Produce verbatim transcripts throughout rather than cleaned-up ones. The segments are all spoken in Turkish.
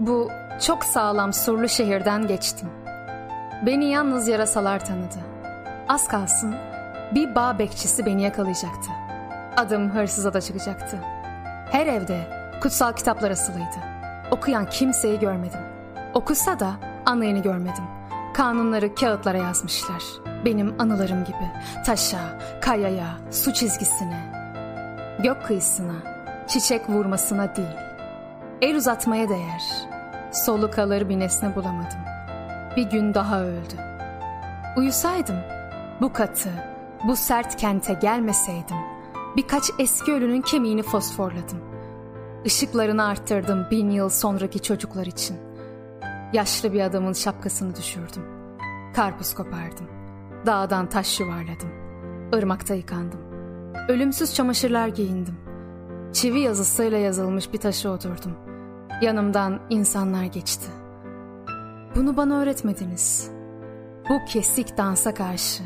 Bu çok sağlam surlu şehirden geçtim. Beni yalnız yarasalar tanıdı. Az kalsın bir bağ bekçisi beni yakalayacaktı. Adım hırsıza da çıkacaktı. Her evde kutsal kitaplar asılıydı. Okuyan kimseyi görmedim. Okusa da anlayanı görmedim. Kanunları kağıtlara yazmışlar. Benim anılarım gibi. Taşa, kayaya, su çizgisine, gök kıyısına, çiçek vurmasına değil. El uzatmaya değer. Soluk alır bir nesne bulamadım. Bir gün daha öldü. Uyusaydım, bu katı, bu sert kente gelmeseydim, birkaç eski ölünün kemiğini fosforladım. Işıklarını arttırdım bin yıl sonraki çocuklar için. Yaşlı bir adamın şapkasını düşürdüm. Karpuz kopardım. Dağdan taş yuvarladım. Irmakta yıkandım. Ölümsüz çamaşırlar giyindim. Çivi yazısıyla yazılmış bir taşa oturdum. Yanımdan insanlar geçti. Bunu bana öğretmediniz. Bu kesik dansa karşı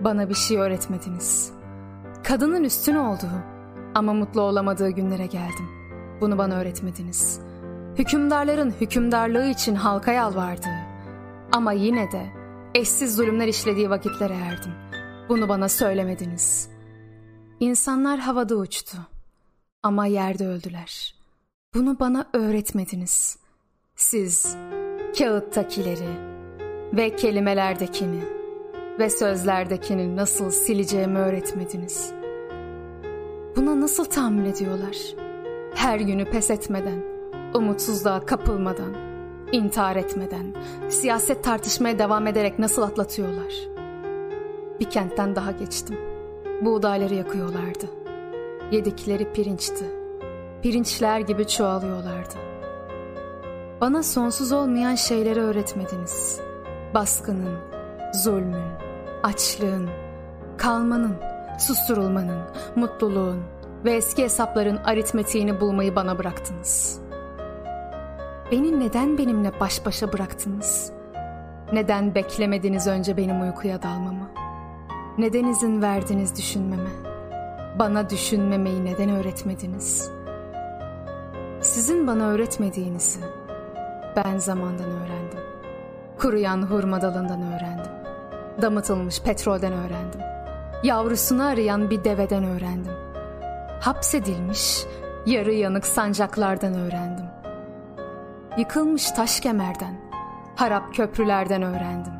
bana bir şey öğretmediniz. Kadının üstün olduğu ama mutlu olamadığı günlere geldim. Bunu bana öğretmediniz. Hükümdarların hükümdarlığı için halka yalvardığı ama yine de eşsiz zulümler işlediği vakitlere erdim. Bunu bana söylemediniz. İnsanlar havada uçtu ama yerde öldüler. Bunu bana öğretmediniz. Siz kağıttakileri ve kelimelerdekini ve sözlerdekini nasıl sileceğimi öğretmediniz. Buna nasıl tahammül ediyorlar? Her günü pes etmeden, umutsuzluğa kapılmadan, intihar etmeden, siyaset tartışmaya devam ederek nasıl atlatıyorlar? Bir kentten daha geçtim. Buğdayları yakıyorlardı. Yedikleri pirinçti. Pirinçler gibi çoğalıyorlardı. Bana sonsuz olmayan şeyleri öğretmediniz. Baskının, zulmün, açlığın, kalmanın, susturulmanın, mutluluğun ve eski hesapların aritmetiğini bulmayı bana bıraktınız. Beni neden benimle baş başa bıraktınız? Neden beklemediniz önce benim uykuya dalmamı? Neden izin verdiniz düşünmeme? Bana düşünmemeyi neden öğretmediniz? Sizin bana öğretmediğinizi ben zamandan öğrendim. Kuruyan hurma dalından öğrendim. Damıtılmış petrolden öğrendim. Yavrusunu arayan bir deveden öğrendim. Hapsedilmiş, yarı yanık sancaklardan öğrendim. Yıkılmış taş kemerden, harap köprülerden öğrendim.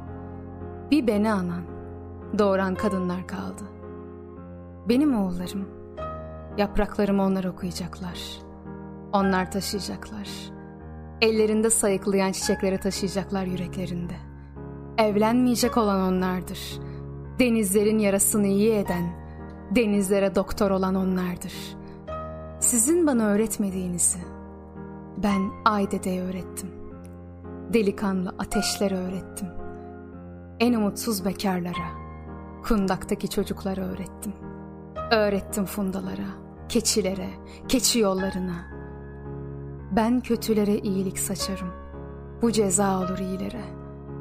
Bir beni anan, doğuran kadınlar kaldı. Benim oğullarım, yapraklarımı onlar okuyacaklar. Onlar taşıyacaklar. Ellerinde sayıklayan çiçekleri taşıyacaklar yüreklerinde. Evlenmeyecek olan onlardır. Denizlerin yarasını iyi eden, denizlere doktor olan onlardır. Sizin bana öğretmediğinizi ben Ay Dede'ye öğrettim. Delikanlı ateşlere öğrettim. En umutsuz bekarlara, kundaktaki çocuklara öğrettim. Öğrettim fundalara, keçilere, keçi yollarına. Ben kötülere iyilik saçarım. Bu ceza olur iyilere.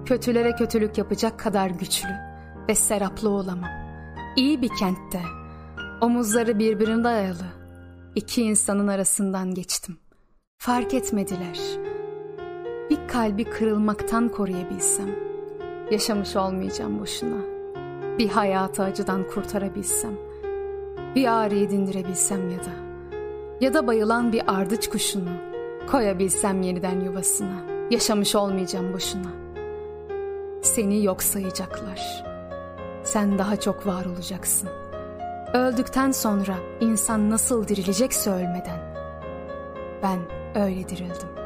Kötülere kötülük yapacak kadar güçlü ve seraplı olamam. İyi bir kentte, omuzları birbirine dayalı, iki insanın arasından geçtim. Fark etmediler. Bir kalbi kırılmaktan koruyabilsem, yaşamış olmayacağım boşuna. Bir hayatı acıdan kurtarabilsem, bir ağrıyı dindirebilsem ya da, ya da bayılan bir ardıç kuşunu koyabilsem yeniden yuvasına, yaşamış olmayacağım boşuna. Seni yok sayacaklar. Sen daha çok var olacaksın. Öldükten sonra insan nasıl dirilecekse ölmeden, ben öyle dirildim.